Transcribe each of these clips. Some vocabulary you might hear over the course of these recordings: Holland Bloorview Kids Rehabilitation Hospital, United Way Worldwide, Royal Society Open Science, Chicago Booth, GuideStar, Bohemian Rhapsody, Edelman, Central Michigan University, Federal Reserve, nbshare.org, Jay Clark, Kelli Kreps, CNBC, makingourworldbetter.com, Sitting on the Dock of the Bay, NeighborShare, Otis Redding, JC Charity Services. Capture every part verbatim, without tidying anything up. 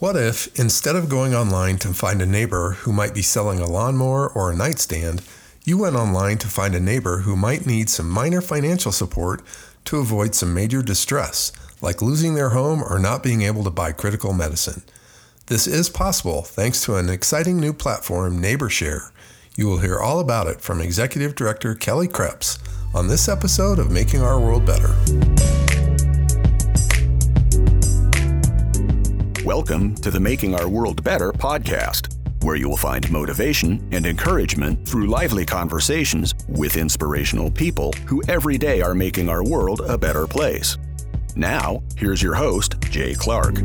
What if, instead of going online to find a neighbor who might be selling a lawnmower or a nightstand, you went online to find a neighbor who might need some minor financial support to avoid some major distress, like losing their home or not being able to buy critical medicine? This is possible thanks to an exciting new platform, NeighborShare. You will hear all about it from Executive Director Kelli Kreps on this episode of Making Our World Better. Welcome to the Making Our World Better podcast, where you will find motivation and encouragement through lively conversations with inspirational people who every day are making our world a better place. Now, here's your host, Jay Clark.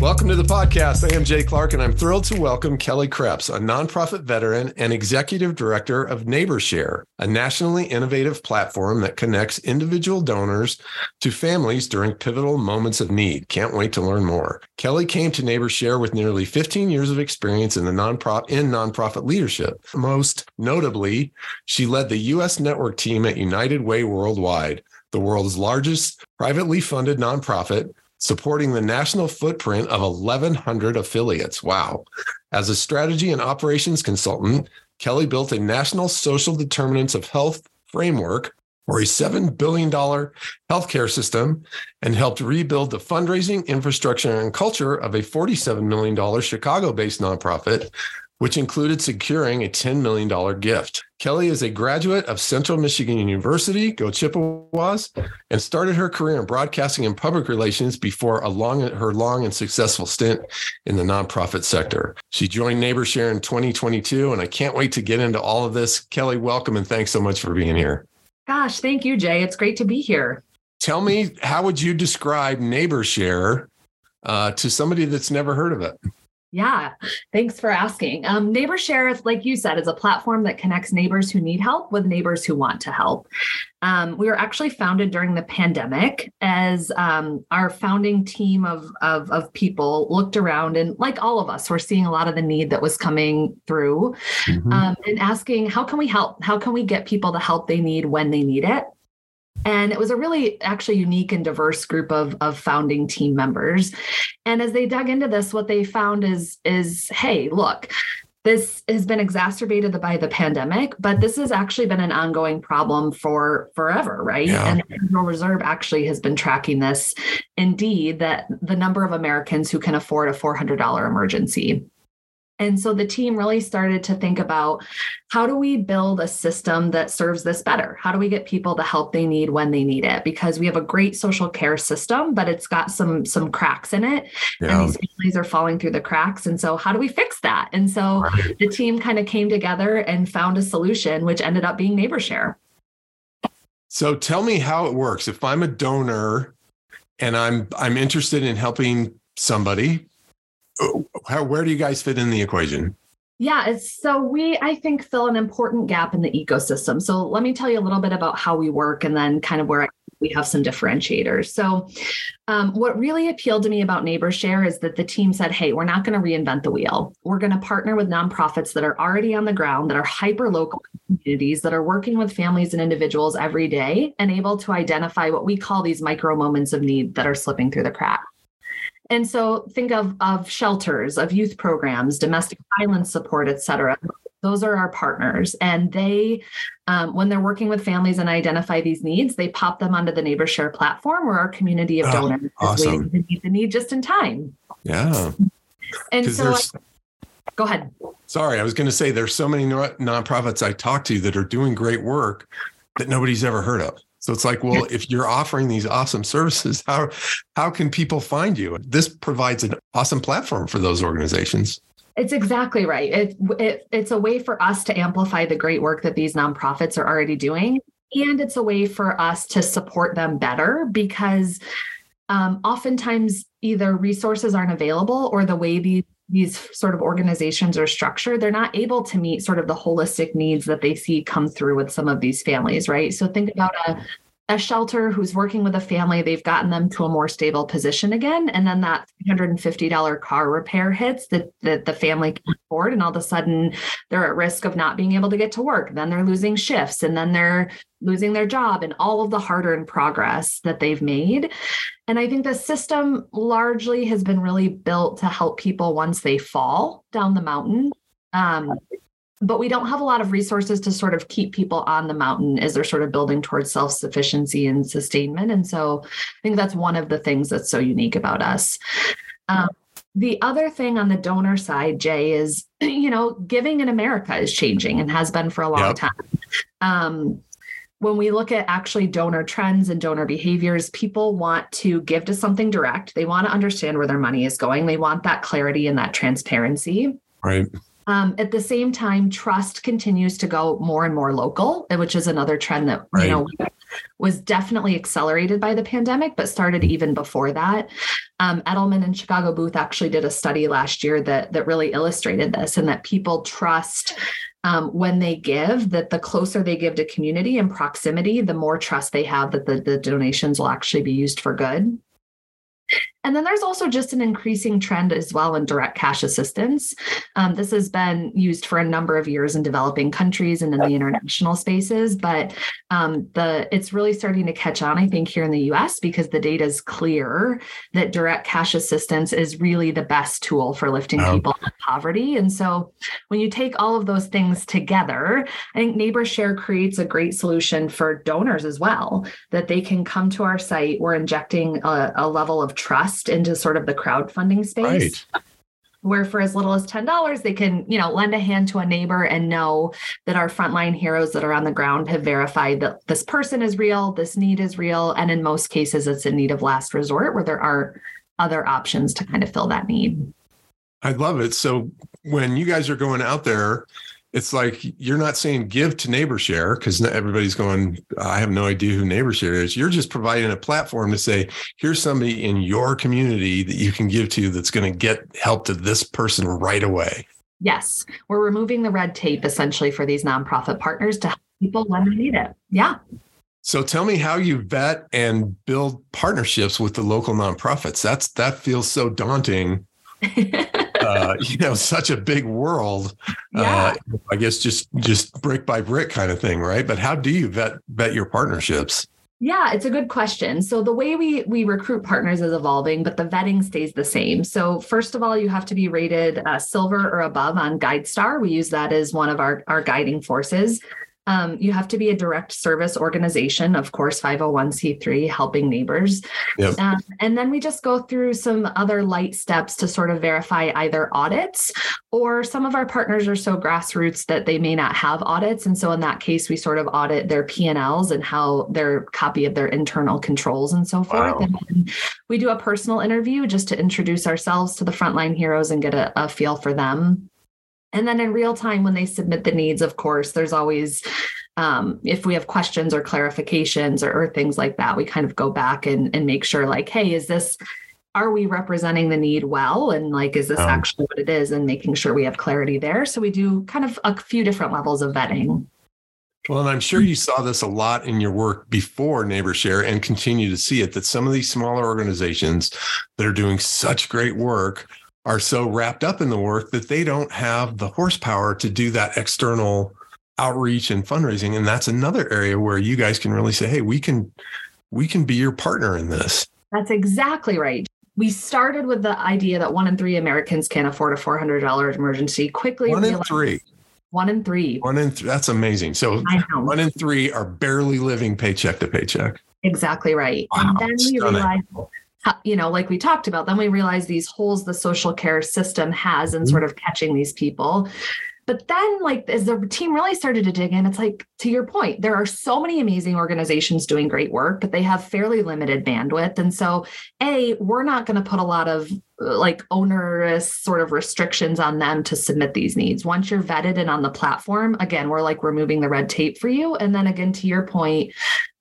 Welcome to the podcast. I am Jay Clark, and I'm thrilled to welcome Kelli Kreps, a nonprofit veteran and executive director of NeighborShare, a nationally innovative platform that connects individual donors to families during pivotal moments of need. Can't wait to learn more. Kelli came to NeighborShare with nearly fifteen years of experience in the nonprofit in nonprofit leadership. Most notably, she led the U S network team at United Way Worldwide, the world's largest privately funded nonprofit, supporting the national footprint of eleven hundred affiliates. Wow. As a strategy and operations consultant, Kelli built a national social determinants of health framework for a seven billion dollars healthcare system and helped rebuild the fundraising, infrastructure, and culture of a forty-seven million dollars Chicago-based nonprofit, which included securing a ten million dollars gift. Kelli is a graduate of Central Michigan University, go Chippewas, and started her career in broadcasting and public relations before a long, her long and successful stint in the nonprofit sector. She joined NeighborShare in twenty twenty-two, and I can't wait to get into all of this. Kelli, welcome, and thanks so much for being here. Gosh, thank you, Jay. It's great to be here. Tell me, how would you describe NeighborShare uh, to somebody that's never heard of it? Yeah, thanks for asking. Um, NeighborShare, like you said, is a platform that connects neighbors who need help with neighbors who want to help. Um, we were actually founded during the pandemic as um, our founding team of, of, of people looked around, and like all of us, we're seeing a lot of the need that was coming through mm-hmm. um, and asking, how can we help? How can we get people the help they need when they need it? And it was a really actually unique and diverse group of, of founding team members. And as they dug into this, what they found is, is, hey, look, this has been exacerbated by the pandemic, but this has actually been an ongoing problem for forever, right? Yeah. And the Federal Reserve actually has been tracking this, indeed, that the number of Americans who can afford a four hundred dollars emergency. And so the team really started to think about, how do we build a system that serves this better? How do we get people the help they need when they need it? Because we have a great social care system, but it's got some, some cracks in it. Yeah. And these families are falling through the cracks. And so how do we fix that? And so right. the team kind of came together and found a solution, which ended up being NeighborShare. So tell me how it works. If I'm a donor and I'm I'm interested in helping somebody, How, where do you guys fit in the equation? Yeah, so we, I think, fill an important gap in the ecosystem. So let me tell you a little bit about how we work and then kind of where I, we have some differentiators. So um, what really appealed to me about NeighborShare is that the team said, hey, we're not going to reinvent the wheel. We're going to partner with nonprofits that are already on the ground, that are hyper-local communities, that are working with families and individuals every day and able to identify what we call these micro moments of need that are slipping through the cracks. And so think of, of shelters, of youth programs, domestic violence support, et cetera. Those are our partners. And they, um, when they're working with families and identify these needs, they pop them onto the NeighborShare platform, where our community of donors oh, awesome. is waiting to meet the need just in time. Yeah. And so I, go ahead. Sorry, I was going to say there's so many nonprofits I talk to that are doing great work that nobody's ever heard of. So it's like, well, if you're offering these awesome services, how how can people find you? This provides an awesome platform for those organizations. It's exactly right. It, it, it's a way for us to amplify the great work that these nonprofits are already doing. And it's a way for us to support them better, because um, oftentimes either resources aren't available, or the way these these sort of organizations are structured, they're not able to meet sort of the holistic needs that they see come through with some of these families, right? So think about a, a shelter who's working with a family, they've gotten them to a more stable position again. And then that three hundred fifty dollars car repair hits that, that the family can afford. And all of a sudden they're at risk of not being able to get to work. Then they're losing shifts and then they're losing their job and all of the hard-earned progress that they've made. And I think the system largely has been really built to help people once they fall down the mountain. Um, But we don't have a lot of resources to sort of keep people on the mountain as they're sort of building towards self-sufficiency and sustainment. And so I think that's one of the things that's so unique about us. Um, the other thing on the donor side, Jay, is, you know, giving in America is changing and has been for a long yep. time. Um, when we look at actually donor trends and donor behaviors, people want to give to something direct. They want to understand where their money is going. They want that clarity and that transparency. Right. Um, at the same time, trust continues to go more and more local, which is another trend that right. you know was definitely accelerated by the pandemic, but started even before that. Um, Edelman and Chicago Booth actually did a study last year that that really illustrated this, and that people trust um, when they give, that the closer they give to community and proximity, the more trust they have that the, the donations will actually be used for good. And then there's also just an increasing trend as well in direct cash assistance. Um, this has been used for a number of years in developing countries and in the international spaces, but um, the it's really starting to catch on, I think, here in the U S because the data is clear that direct cash assistance is really the best tool for lifting oh. people out of poverty. And so when you take all of those things together, I think NeighborShare creates a great solution for donors as well, that they can come to our site. We're injecting a, a level of trust into sort of the crowdfunding space, right. where for as little as ten dollars, they can, you know, lend a hand to a neighbor and know that our frontline heroes that are on the ground have verified that this person is real, this need is real. And in most cases, it's a need of last resort where there are other options to kind of fill that need. I love it. So when you guys are going out there, it's like, you're not saying give to NeighborShare because everybody's going, I have no idea who NeighborShare is. You're just providing a platform to say, here's somebody in your community that you can give to that's going to get help to this person right away. Yes. We're removing the red tape essentially for these nonprofit partners to help people when they need it. Yeah. So tell me how you vet and build partnerships with the local nonprofits. That's, that feels so daunting. Uh, you know, such a big world, yeah. uh, I guess just, just brick by brick kind of thing. Right. But how do you vet, vet your partnerships? Yeah, it's a good question. So the way we we recruit partners is evolving, but the vetting stays the same. So first of all, you have to be rated uh, silver or above on GuideStar. We use that as one of our, our guiding forces. Um, you have to be a direct service organization, of course, five oh one c three, helping neighbors. Yep. Um, and then we just go through some other light steps to sort of verify either audits, or some of our partners are so grassroots that they may not have audits. And so in that case, we sort of audit their P and L's and how their copy of their internal controls and so forth. Wow. And then we do a personal interview just to introduce ourselves to the frontline heroes and get a, a feel for them. And then in real time, when they submit the needs, of course, there's always, um, if we have questions or clarifications or, or things like that, we kind of go back and, and make sure like, hey, is this, are we representing the need well? And like, is this um, actually what it is? And making sure we have clarity there. So we do kind of a few different levels of vetting. Well, and I'm sure you saw this a lot in your work before NeighborShare and continue to see it, that some of these smaller organizations that are doing such great work are so wrapped up in the work that they don't have the horsepower to do that external outreach and fundraising. And that's another area where you guys can really say, hey, we can, we can be your partner in this. That's exactly right. We started with the idea that one in three Americans can't afford a four hundred dollars emergency. Quickly. One in three. One in three. One in th- That's amazing. So one in three are barely living paycheck to paycheck. Exactly right. Wow, and then we realized, you know, like we talked about, then we realize these holes the social care system has in sort of catching these people. But then, like, as the team really started to dig in, it's like, to your point, there are so many amazing organizations doing great work, but they have fairly limited bandwidth. And so, A, we're not going to put a lot of like onerous sort of restrictions on them to submit these needs. Once you're vetted and on the platform, again, we're like removing the red tape for you. And then again, to your point,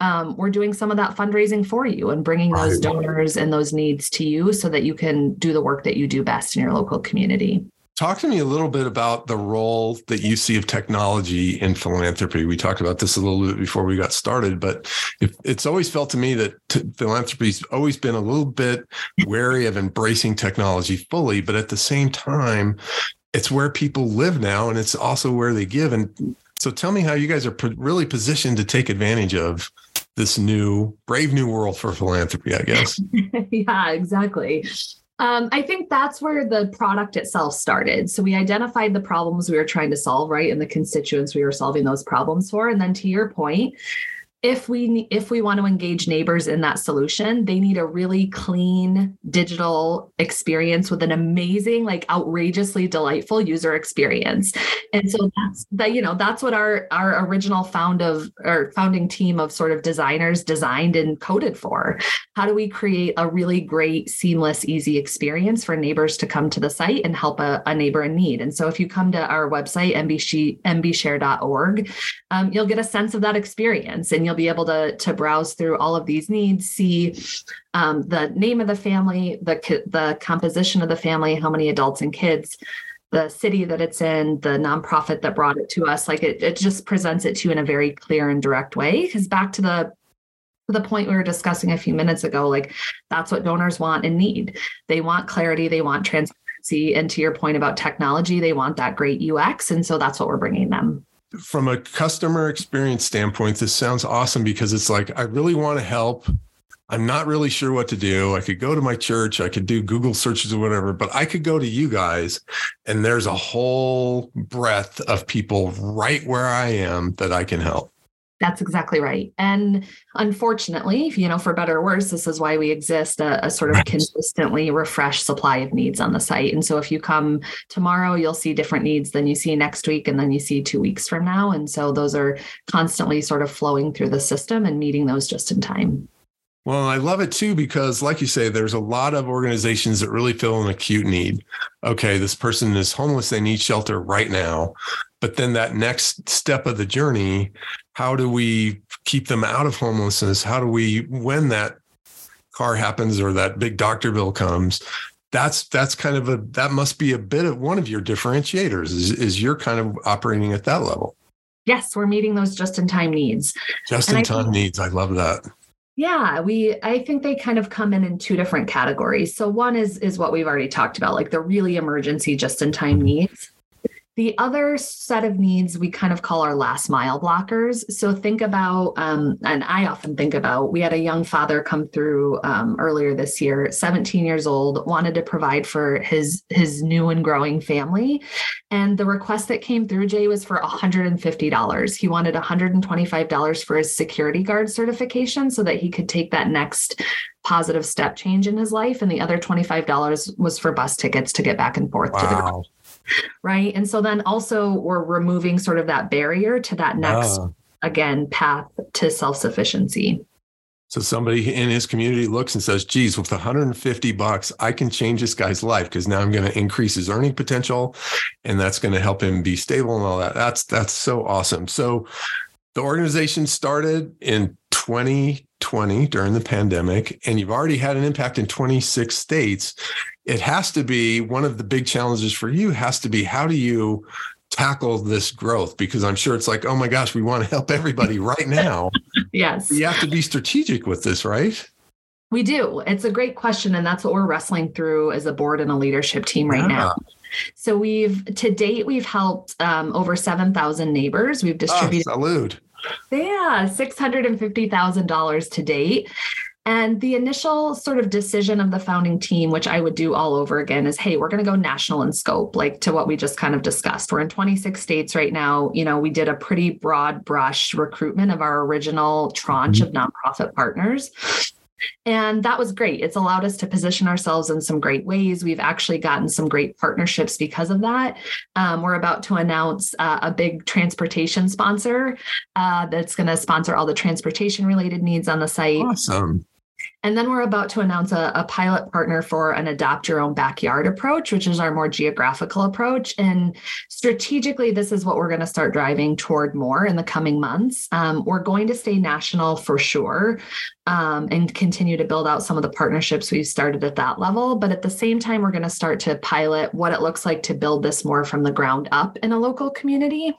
um, we're doing some of that fundraising for you and bringing those donors and those needs to you so that you can do the work that you do best in your local community. Talk to me a little bit about the role that you see of technology in philanthropy. We talked about this a little bit before we got started, but if, it's always felt to me that t- philanthropy's always been a little bit wary of embracing technology fully, but at the same time, it's where people live now, and it's also where they give. And so tell me how you guys are p- really positioned to take advantage of this new, brave new world for philanthropy, I guess. Yeah, exactly. Um, I think that's where the product itself started. So we identified the problems we were trying to solve, right? And the constituents we were solving those problems for. And then to your point, if we if we want to engage neighbors in that solution, they need a really clean digital experience with an amazing, like outrageously delightful user experience. And so that's that, you know, that's what our our original found of our founding team of sort of designers designed and coded for. How do we create a really great, seamless, easy experience for neighbors to come to the site and help a, a neighbor in need? And so if you come to our website, N B share dot org, um, you'll get a sense of that experience, and you'll be able to, to browse through all of these needs, see um, the name of the family, the, the composition of the family, how many adults and kids, the city that it's in, the nonprofit that brought it to us. Like it, it just presents it to you in a very clear and direct way. Because back to the the point we were discussing a few minutes ago, like that's what donors want and need. They want clarity, they want transparency. And to your point about technology, they want that great U X. And so that's what we're bringing them. From a customer experience standpoint, this sounds awesome because it's like, I really want to help. I'm not really sure what to do. I could go to my church, I could do Google searches or whatever, but I could go to you guys, and there's a whole breadth of people right where I am that I can help. That's exactly right. And unfortunately, you know, for better or worse, this is why we exist, a, a sort of consistently refreshed supply of needs on the site. And so if you come tomorrow, you'll see different needs than you see next week, and then you see two weeks from now. And so those are constantly sort of flowing through the system and meeting those just in time. Well, I love it too, because like you say, there's a lot of organizations that really feel an acute need. Okay, this person is homeless, they need shelter right now. But then that next step of the journey, how do we keep them out of homelessness? How do we, when that car happens or that big doctor bill comes, that's that's kind of a, that must be a bit of one of your differentiators, is, is you're kind of operating at that level. Yes, we're meeting those just-in-time needs. Just-in-time think- needs. I love that. Yeah, we I think they kind of come in in two different categories. So one is is what we've already talked about, like the really emergency just-in-time needs. The other set of needs we kind of call our last mile blockers. So think about, um, and I often think about, we had a young father come through um, earlier this year, seventeen years old, wanted to provide for his his new and growing family. And the request that came through, Jay, was for one hundred fifty dollars. He wanted one hundred twenty-five dollars for his security guard certification so that he could take that next positive step change in his life. And the other twenty-five dollars was for bus tickets to get back and forth wow. to the college. Right. And so then also we're removing sort of that barrier to that next, ah. again, path to self-sufficiency. So somebody in his community looks and says, geez, with one hundred fifty bucks, I can change this guy's life, because now I'm going to increase his earning potential, and that's going to help him be stable and all that. That's, that's so awesome. So the organization started in twenty twenty during the pandemic, and you've already had an impact in twenty-six states. It has to be one of the big challenges for you has to be, how do you tackle this growth? Because I'm sure it's like, oh my gosh, we want to help everybody right now. Yes. You have to be strategic with this, right? We do. It's a great question. And that's what we're wrestling through as a board and a leadership team right yeah. now. So we've, to date, we've helped um, over seven thousand neighbors. We've distributed oh, salute. Yeah, six hundred fifty thousand dollars to date. And the initial sort of decision of the founding team, which I would do all over again, is, hey, we're going to go national in scope, like to what we just kind of discussed. We're in twenty-six states right now. You know, we did a pretty broad brush recruitment of our original tranche mm-hmm. of nonprofit partners. And that was great. It's allowed us to position ourselves in some great ways. We've actually gotten some great partnerships because of that. Um, we're about to announce uh, a big transportation sponsor uh, that's going to sponsor all the transportation related needs on the site. Awesome. And then we're about to announce a, a pilot partner for an adopt your own backyard approach, which is our more geographical approach. And strategically, this is what we're going to start driving toward more in the coming months. Um, we're going to stay national for sure, um, and continue to build out some of the partnerships we've started at that level. But at the same time, we're going to start to pilot what it looks like to build this more from the ground up in a local community.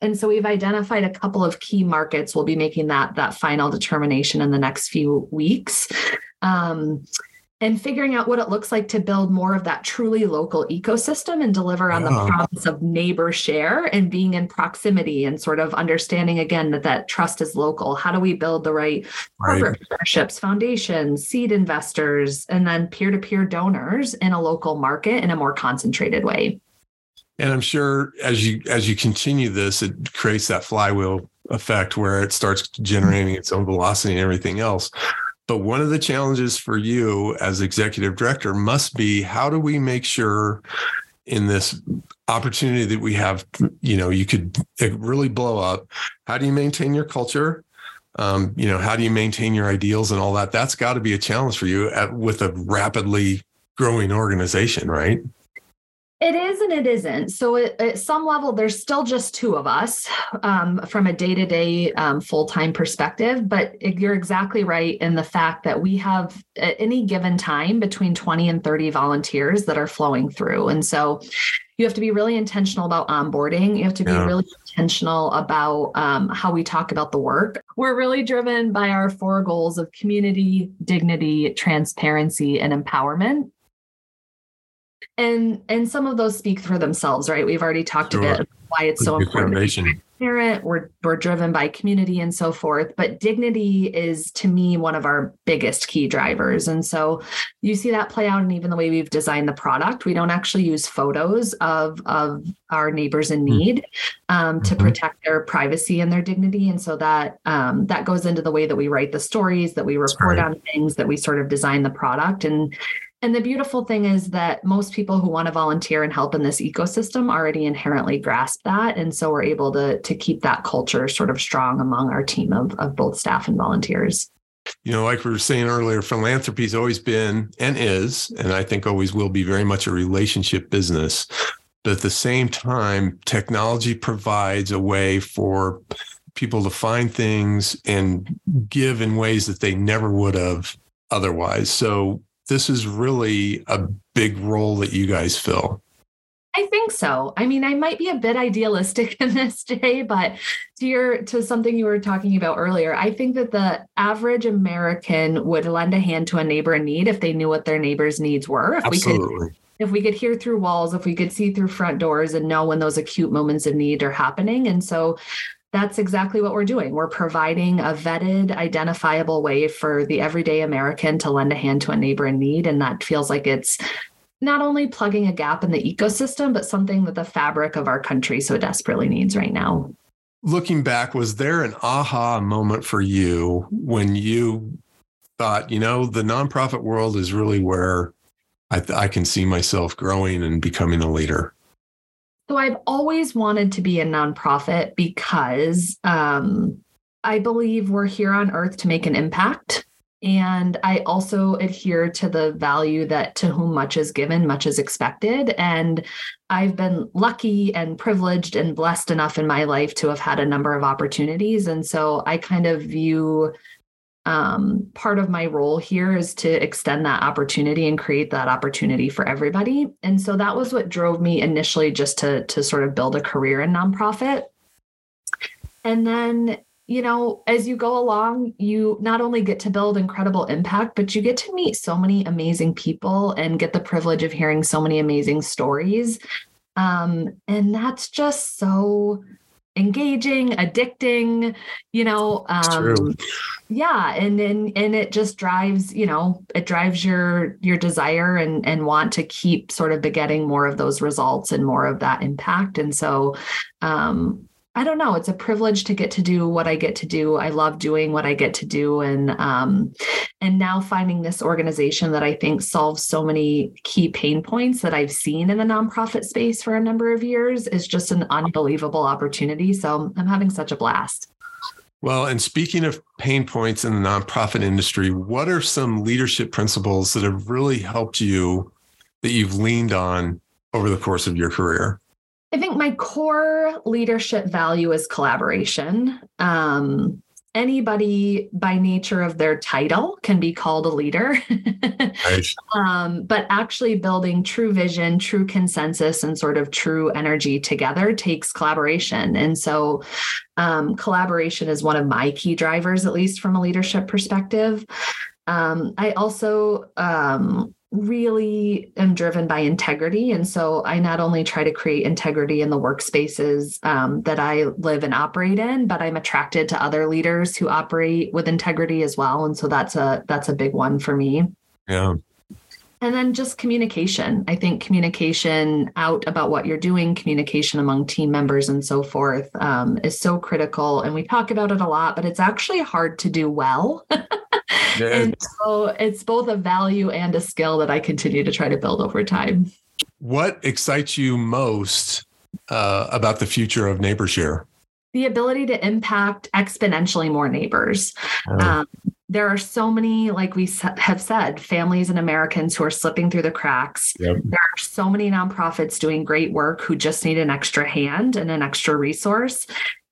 And so we've identified a couple of key markets. We'll be making that, that final determination in the next few weeks. Um, and figuring out what it looks like to build more of that truly local ecosystem and deliver on yeah. the promise of NeighborShare and being in proximity and sort of understanding, again, that that trust is local. How do we build the right, right. corporate partnerships, foundations, seed investors, and then peer-to-peer donors in a local market in a more concentrated way? And I'm sure as you as you continue this, it creates that flywheel effect where it starts generating its own velocity and everything else. But one of the challenges for you as executive director must be, how do we make sure in this opportunity that we have, you know, you could really blow up? How do you maintain your culture? Um, you know, how do you maintain your ideals and all that? That's got to be a challenge for you at, with a rapidly growing organization, right? It is and it isn't. So it, at some level, there's still just two of us um, from a day-to-day um, full-time perspective. But you're exactly right in the fact that we have at any given time between twenty and thirty volunteers that are flowing through. And so you have to be really intentional about onboarding. You have to be yeah. really intentional about um, how we talk about the work. We're really driven by our four goals of community, dignity, transparency, and empowerment. And and some of those speak for themselves, right? We've already talked sure. a bit about why it's so important to be transparent. We're, we're driven by community and so forth. But dignity is, to me, one of our biggest key drivers. And so you see that play out in even the way we've designed the product. We don't actually use photos of, of our neighbors in need um, to protect their privacy and their dignity. And so that um, that goes into the way that we write the stories, that we report right. on things, that we sort of design the product. And And the beautiful thing is that most people who want to volunteer and help in this ecosystem already inherently grasp that. And so we're able to, to keep that culture sort of strong among our team of, of both staff and volunteers. You know, like we were saying earlier, philanthropy has always been and is, and I think always will be, very much a relationship business. But at the same time, technology provides a way for people to find things and give in ways that they never would have otherwise. So this is really a big role that you guys fill. I think so. I mean, I might be a bit idealistic in this, Jay, but to your, to something you were talking about earlier, I think that the average American would lend a hand to a neighbor in need if they knew what their neighbor's needs were. If Absolutely. We could, if we could hear through walls, if we could see through front doors and know when those acute moments of need are happening. And so that's exactly what we're doing. We're providing a vetted, identifiable way for the everyday American to lend a hand to a neighbor in need. And that feels like it's not only plugging a gap in the ecosystem, but something that the fabric of our country so desperately needs right now. Looking back, was there an aha moment for you when you thought, you know, the nonprofit world is really where I, th- I can see myself growing and becoming a leader? So I've always wanted to be a nonprofit because um, I believe we're here on earth to make an impact. And I also adhere to the value that to whom much is given, much is expected. And I've been lucky and privileged and blessed enough in my life to have had a number of opportunities. And so I kind of view um, part of my role here is to extend that opportunity and create that opportunity for everybody. And so that was what drove me initially just to, to sort of build a career in nonprofit. And then, you know, as you go along, you not only get to build incredible impact, but you get to meet so many amazing people and get the privilege of hearing so many amazing stories. Um, and that's just so engaging, addicting, you know, um, yeah. And then, and, and it just drives, you know, it drives your, your desire and, and want to keep sort of begetting more of those results and more of that impact. And so, um, I don't know, it's a privilege to get to do what I get to do. I love doing what I get to do. And, um, and now finding this organization that I think solves so many key pain points that I've seen in the nonprofit space for a number of years is just an unbelievable opportunity. So I'm having such a blast. Well, and speaking of pain points in the nonprofit industry, what are some leadership principles that have really helped you that you've leaned on over the course of your career? I think my core leadership value is collaboration. Um, anybody by nature of their title can be called a leader, nice. um, but actually building true vision, true consensus, and sort of true energy together takes collaboration. And so um, collaboration is one of my key drivers, at least from a leadership perspective. Um, I also, um, really am driven by integrity. And so I not only try to create integrity in the workspaces um, that I live and operate in, but I'm attracted to other leaders who operate with integrity as well. And so that's a, that's a big one for me. Yeah. And then just communication. I think communication out about what you're doing, communication among team members and so forth um, is so critical. And we talk about it a lot, but it's actually hard to do well. And so it's both a value and a skill that I continue to try to build over time. What excites you most uh, about the future of NeighborShare? The ability to impact exponentially more neighbors. Oh. Um, there are so many, like we have said, families and Americans who are slipping through the cracks. Yep. There are so many nonprofits doing great work who just need an extra hand and an extra resource.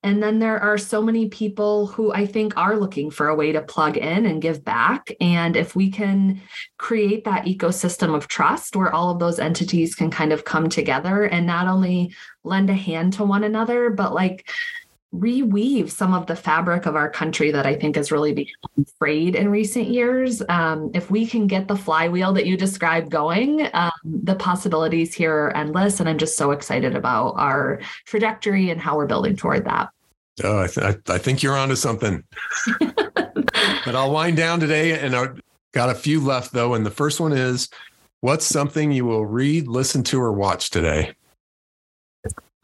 And then there are so many people who I think are looking for a way to plug in and give back. And if we can create that ecosystem of trust where all of those entities can kind of come together and not only lend a hand to one another, but like reweave some of the fabric of our country that I think has really become frayed in recent years. Um, if we can get the flywheel that you described going, um, the possibilities here are endless. And I'm just so excited about our trajectory and how we're building toward that. Oh, I, th- I think you're onto something. But I'll wind down today, and I've got a few left though. And the first one is, what's something you will read, listen to, or watch today?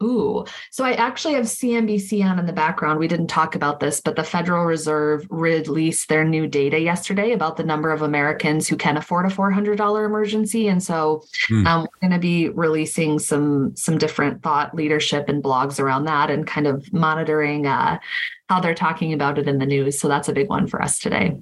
Ooh, so I actually have C N B C on in the background. We didn't talk about this, but the Federal Reserve released their new data yesterday about the number of Americans who can afford a four hundred dollars emergency. And so mm. um, we're going to be releasing some some different thought leadership and blogs around that and kind of monitoring uh, how they're talking about it in the news. So that's a big one for us today.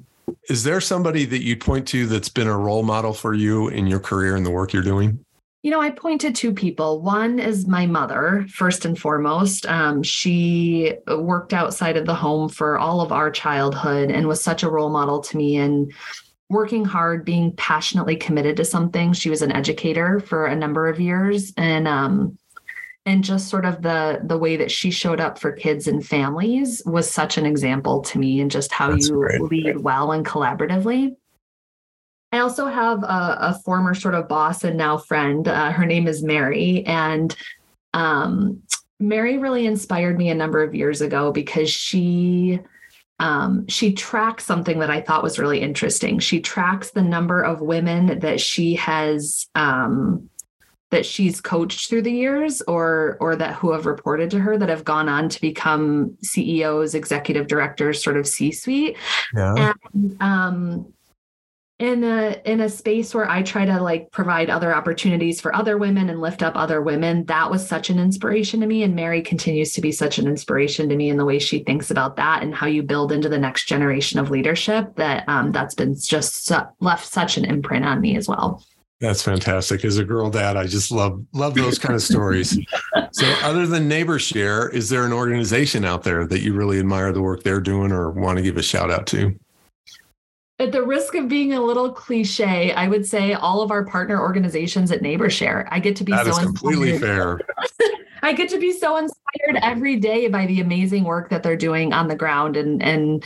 Is there somebody that you point to that's been a role model for you in your career and the work you're doing? You know, I point to two people. One is my mother, first and foremost. Um, she worked outside of the home for all of our childhood and was such a role model to me in working hard, being passionately committed to something. She was an educator for a number of years, and um, and just sort of the the way that she showed up for kids and families was such an example to me, and just how That's you great. lead well and collaboratively. I also have a, a former sort of boss and now friend. Uh, her name is Mary. And um, Mary really inspired me a number of years ago because she um, she tracks something that I thought was really interesting. She tracks the number of women that she has um, that she's coached through the years or or that who have reported to her that have gone on to become C E Os, executive directors, sort of C-suite. Yeah. And, um, in a in a space where I try to like provide other opportunities for other women and lift up other women, that was such an inspiration to me. And Mary continues to be such an inspiration to me in the way she thinks about that and how you build into the next generation of leadership. That um, that's been just su- left such an imprint on me as well. That's fantastic. As a girl dad, I just love love those kind of stories. So other than NeighborShare, is there an organization out there that you really admire the work they're doing or want to give a shout out to? At the risk of being a little cliche, I would say all of our partner organizations at NeighborShare. I get to be that so is completely fair. I get to be so inspired every day by the amazing work that they're doing on the ground, and and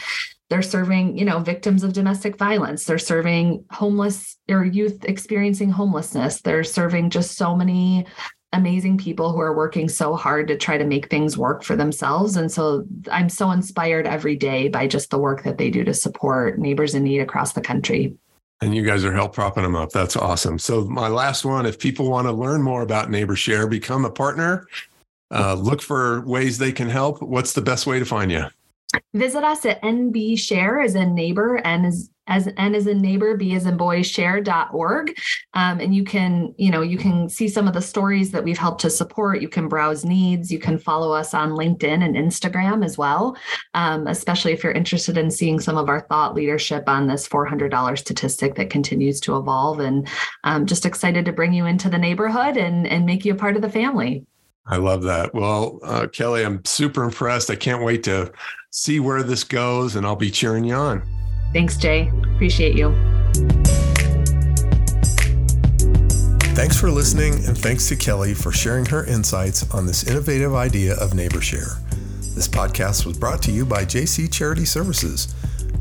they're serving, you know, victims of domestic violence. They're serving homeless or youth experiencing homelessness. They're serving just so many amazing people who are working so hard to try to make things work for themselves. And so I'm so inspired every day by just the work that they do to support neighbors in need across the country. And you guys are help propping them up. That's awesome. So my last one, if people want to learn more about NeighborShare, become a partner, uh, look for ways they can help. What's the best way to find you? Visit us at N B Share, as in neighbor, N is as N as in neighbor, B as in boy, share dot org. Um, and you can, you know, you can see some of the stories that we've helped to support. You can browse needs. You can follow us on LinkedIn and Instagram as well, um, especially if you're interested in seeing some of our thought leadership on this four hundred dollars statistic that continues to evolve. And I'm just excited to bring you into the neighborhood and, and make you a part of the family. I love that. Well, uh, Kelli, I'm super impressed. I can't wait to see where this goes, and I'll be cheering you on. Thanks, Jay. Appreciate you. Thanks for listening, and thanks to Kelli for sharing her insights on this innovative idea of NeighborShare. This podcast was brought to you by J C Charity Services.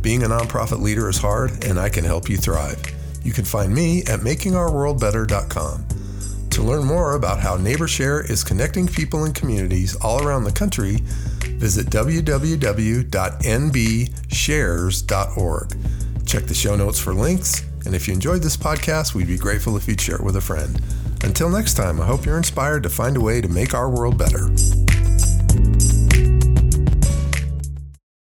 Being a nonprofit leader is hard, and I can help you thrive. You can find me at making our world better dot com. To learn more about how NeighborShare is connecting people and communities all around the country, visit w w w dot n b shares dot org. Check the show notes for links, and if you enjoyed this podcast, we'd be grateful if you'd share it with a friend. Until next time, I hope you're inspired to find a way to make our world better.